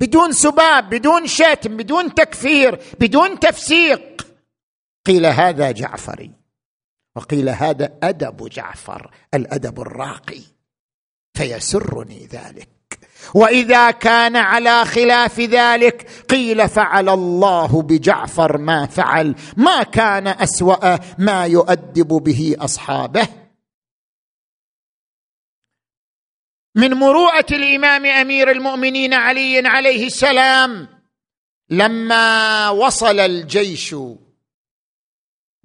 بدون سباب، بدون شتم، بدون تكفير، بدون تفسيق. قيل هذا جعفري، وقيل هذا أدب جعفر، الأدب الراقي، فيسرني ذلك. وإذا كان على خلاف ذلك قيل فعل الله بجعفر ما فعل، ما كان أسوأ ما يؤدب به أصحابه. من مروءة الإمام أمير المؤمنين علي عليه السلام، لما وصل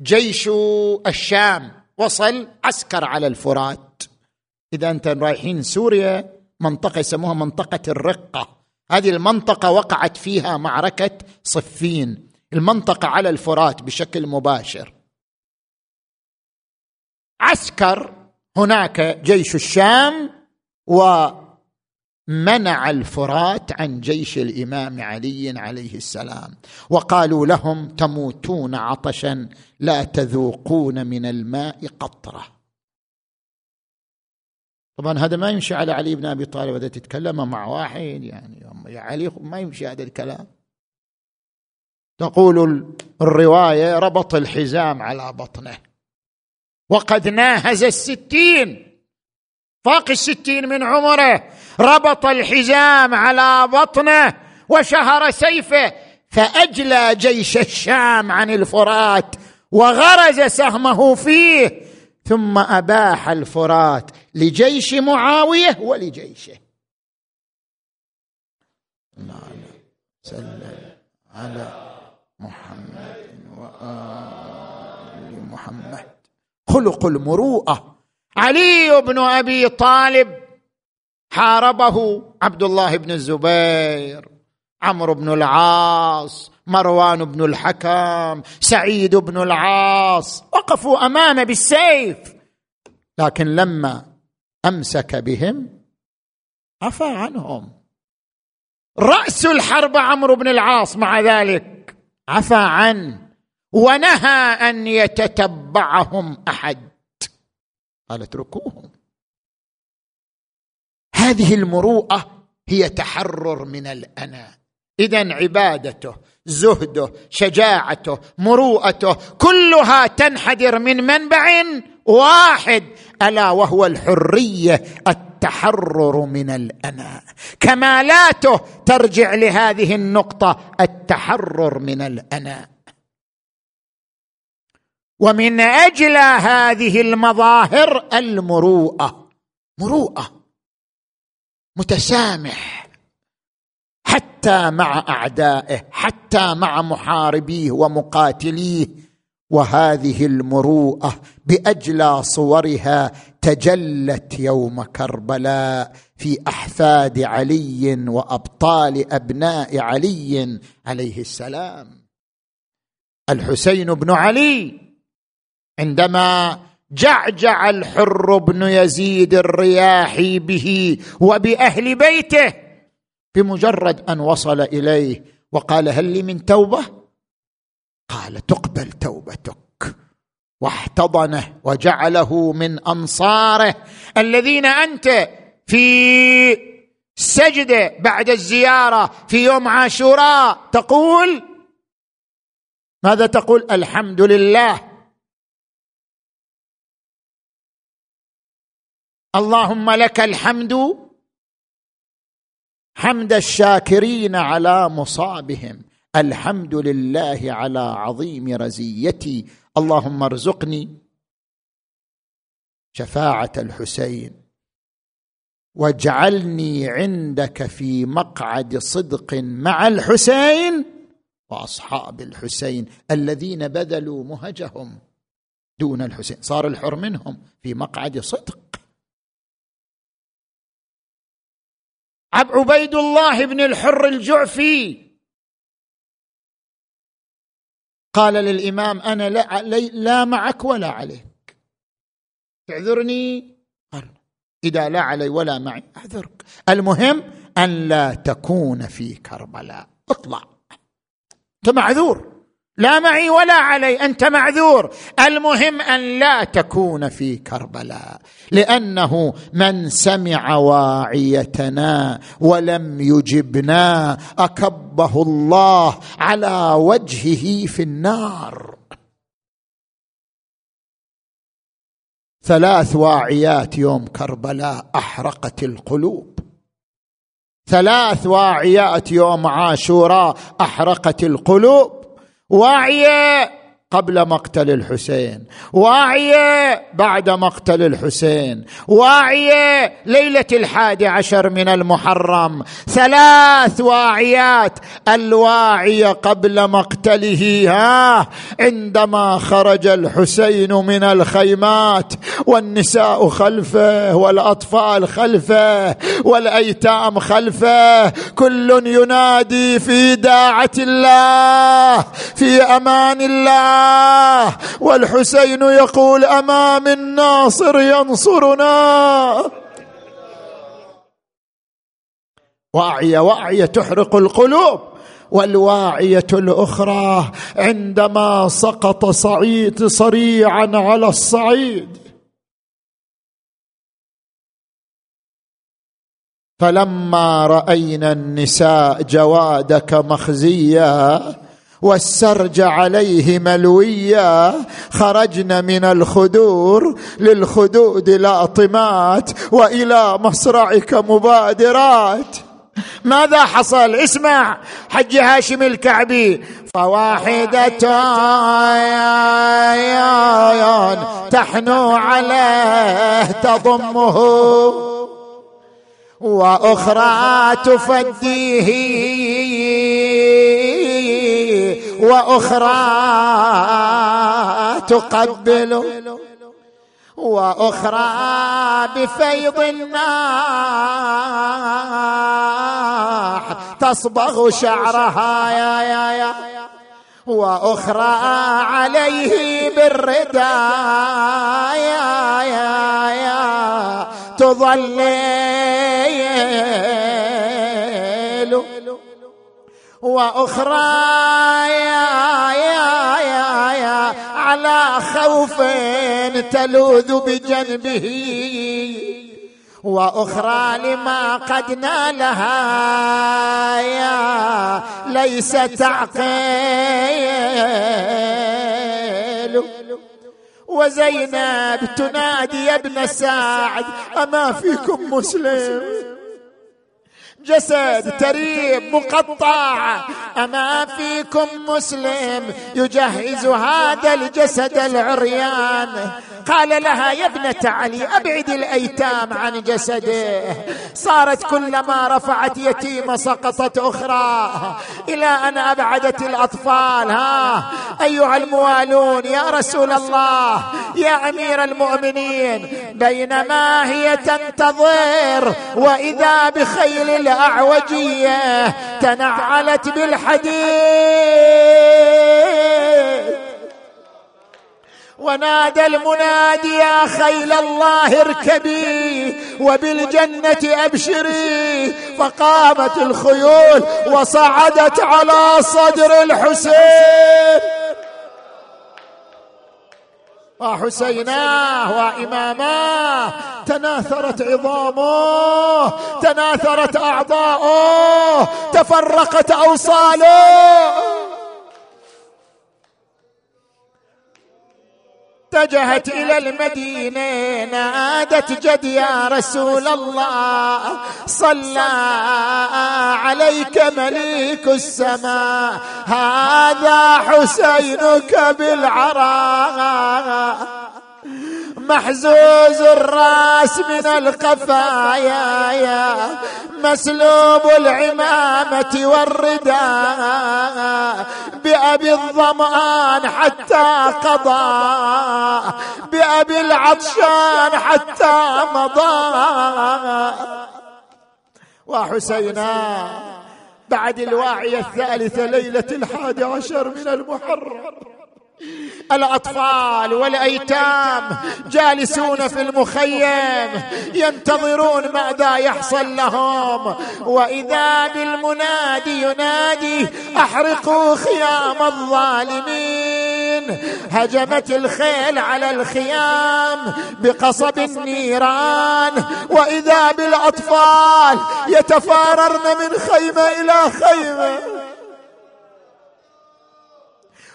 جيش الشام، وصل عسكر على الفرات. إذا أنت رايحين سوريا، منطقة يسموها منطقة الرقة، هذه المنطقة وقعت فيها معركة صفين، المنطقة على الفرات بشكل مباشر. عسكر هناك جيش الشام ومنع الفرات عن جيش الإمام علي عليه السلام، وقالوا لهم: تموتون عطشا لا تذوقون من الماء قطرة. طبعا هذا ما يمشي على علي بن أبي طالب، هذا تتكلم مع واحد يعني يا علي ما يمشي هذا الكلام. تقول الرواية: ربط الحزام على بطنه وقد ناهز 60، فاق 60 من عمره، ربط الحزام على بطنه وشهر سيفه، فأجلى جيش الشام عن الفرات وغرز سهمه فيه، ثم أباح الفرات لجيش معاوية ولجيشه. اللهم صل على محمد وآل محمد. خلق المروءة. علي بن أبي طالب حاربه عبد الله بن الزبير، عمرو بن العاص، مروان بن الحكم، سعيد بن العاص، وقفوا أمامه بالسيف، لكن لما أمسك بهم عفى عنهم. رأس الحرب عمرو بن العاص مع ذلك عفى عنه ونهى أن يتتبعهم أحد، قال: اتركوهم، هذه المروءة هي تحرر من الأنا. إذن عبادته، زهده، شجاعته، مروءته، كلها تنحدر من منبع واحد، ألا وهو الحرية، التحرر من الأنا. كمالاته ترجع لهذه النقطة، التحرر من الأنا. ومن أجل هذه المظاهر المروءة، مروءة، متسامح حتى مع أعدائه، حتى مع محاربيه ومقاتليه. وهذه المروءة بأجلى صورها تجلت يوم كربلاء في أحفاد علي وأبطال أبناء علي عليه السلام. الحسين بن علي عندما جعجع الحر بن يزيد الرياحي به وبأهل بيته، بمجرد أن وصل إليه وقال هل لي من توبة؟ قال تقبل توبتك، واحتضنه وجعله من أنصاره الذين أنت في السجدة بعد الزيارة في يوم عاشوراء تقول ماذا تقول؟ الحمد لله، اللهم لك الحمد حمد الشاكرين على مصابهم، الحمد لله على عظيم رزيتي، اللهم ارزقني شفاعة الحسين واجعلني عندك في مقعد صدق مع الحسين وأصحاب الحسين الذين بذلوا مهجهم دون الحسين. صار الحر منهم في مقعد صدق. عبيد الله بن الحر الجعفي قال للإمام أنا لا معك ولا عليك، تعذرني إذا لا علي ولا معي أعذرك، المهم أن لا تكون في كربلاء، اطلع، أنت معذور، لا معي ولا علي، أنت معذور، المهم أن لا تكون في كربلاء، لأنه من سمع واعيتنا ولم يجبنا أكبه الله على وجهه في النار. 3 واعيات يوم كربلاء أحرقت القلوب، 3 واعيات يوم عاشوراء أحرقت القلوب، واعية قبل مقتل الحسين، واعية بعد مقتل الحسين، واعية ليلة 11 من المحرم، 3 واعيات. الواعية قبل مقتله عندما خرج الحسين من الخيمات والنساء خلفه والأطفال خلفه والأيتام خلفه، كل ينادي في داعة الله، في أمان الله، والحسين يقول أما من ناصر ينصرنا. واعية واعية تحرق القلوب. والواعية الأخرى عندما سقط صعيد صريعا على الصعيد، فلما رأينا النساء جوادك مخزية والسرج عليه ملوية، خرجنا من الخدور للخدود لاطمات، وإلى مصرعك مبادرات. ماذا حصل؟ اسمع حج هاشم الكعبي، فواحدة تحنو عليه تضمه وأخرى تفديه وأخرى تقبله وأخرى بفيض الناح تصبغ شعرها وأخرى عليه بالرداء تظلل وأخرى على خوف تلوذ بجنبه وأخرى لما قد نالها ليست عقيل. وزينب تنادي يا ابن سعد أما فيكم مسلم؟ جسد تريب مقطع أما فيكم مسلم؟ يجهز هذا الجسد العريان. قال لها يا ابنة علي أبعد الأيتام عن جسده. صارت كلما رفعت يتيمة سقطت أخرى إلى أن أبعدت الأطفال. ها أيها الموالون يا رسول الله يا أمير المؤمنين، بينما هي تنتظر وإذا بخيل الأعوجية تنعلت بالحديد، ونادى المنادي يا خيل الله اركبي وبالجنة أبشري. فقامت الخيول وصعدت على صدر الحسين. وحسيناه وإماماه تناثرت عظامه، تناثرت أعضاؤه، تفرقت أوصاله. اتجهت إلى المدينة نادت جد يا رسول الله صلى عليك مليك السماء هذا حسينك بالعراء محزوز الراس من القفايا مسلوب العمامة والرداء بأبي الظمآن حتى قضى بأبي العطشان حتى مضى. وحسينا بعد الواعية الثالثة ليلة 11 من المحرم، الأطفال والأيتام جالسون في المخيم ينتظرون ماذا يحصل لهم، وإذا بالمنادي ينادي أحرقوا خيام الظالمين. هجمت الخيل على الخيام بقصب النيران، وإذا بالأطفال يتفاررن من خيمة إلى خيمة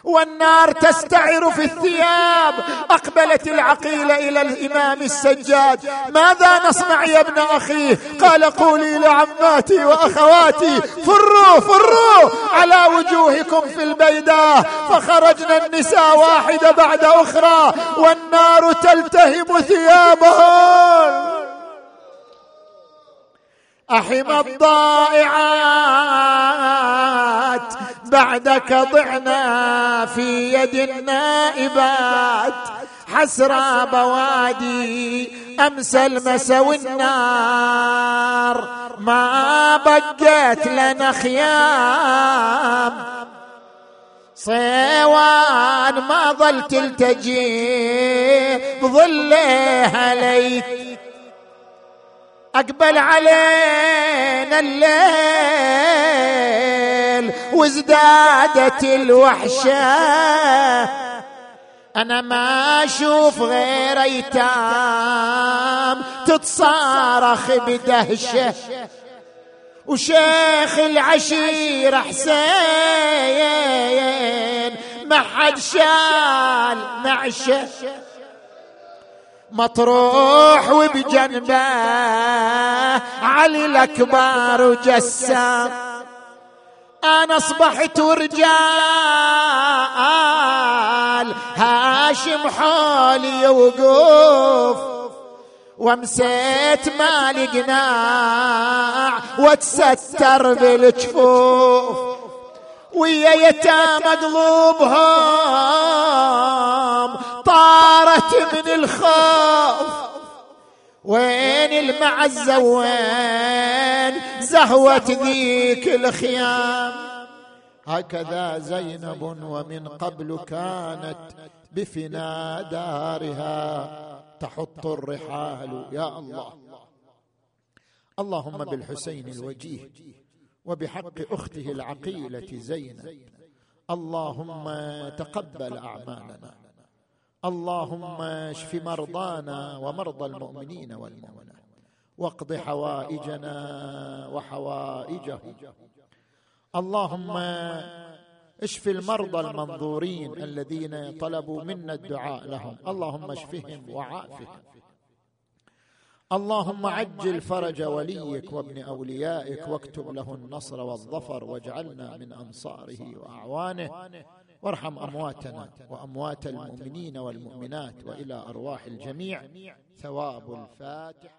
والنار تستعر في الثياب. أقبلت العقيلة إلى الإمام السجاد، ماذا نصنع يا ابن أخي؟ قال قولي لعماتي وأخواتي فروا فروا على وجوهكم في البيداء. فخرجنا النساء واحدة بعد أخرى والنار تلتهم ثيابهن. أحم الضائعات بعدك ضعنا في يد النائبات حسرى بوادي أمس المسوي النار ما بقيت لنا خيام صيوان ما ظلت التجي بظلها ليك. أقبل علينا الليل وازدادت الوحشة أنا ما أشوف غير أيتام تتصارخ بدهشة. وشيخ العشير حسين ما حد شال نعشة مطروح وبجنبه علي الأكبر وجسام. أنا أصبحت ورجال هاشم حولي يوقف ومسيت ما لقناع وتستر بالجفوف ويا يتام مظلومهم طارت من الخوف. وين المعزة وين زهوة ذيك الخيام؟ هكذا زينب ومن قبل كانت بفنا دارها تحط الرحال. يا الله اللهم بالحسين الوجيه وبحق أخته العقيلة زينب اللهم تقبل أعمالنا، اللهم اشف مرضانا ومرضى المؤمنين والمؤمنات، واقض حوائجنا وحوائجه. اللهم اشف المرضى المنظورين الذين طلبوا منا الدعاء لهم، اللهم اشفهم وعافهم. اللهم عجل فرج وليك وابن أوليائك واكتب له النصر والظفر واجعلنا من أنصاره وأعوانه، وارحم أمواتنا وأموات المؤمنين والمؤمنات، وإلى أرواح الجميع ثواب الفاتحة.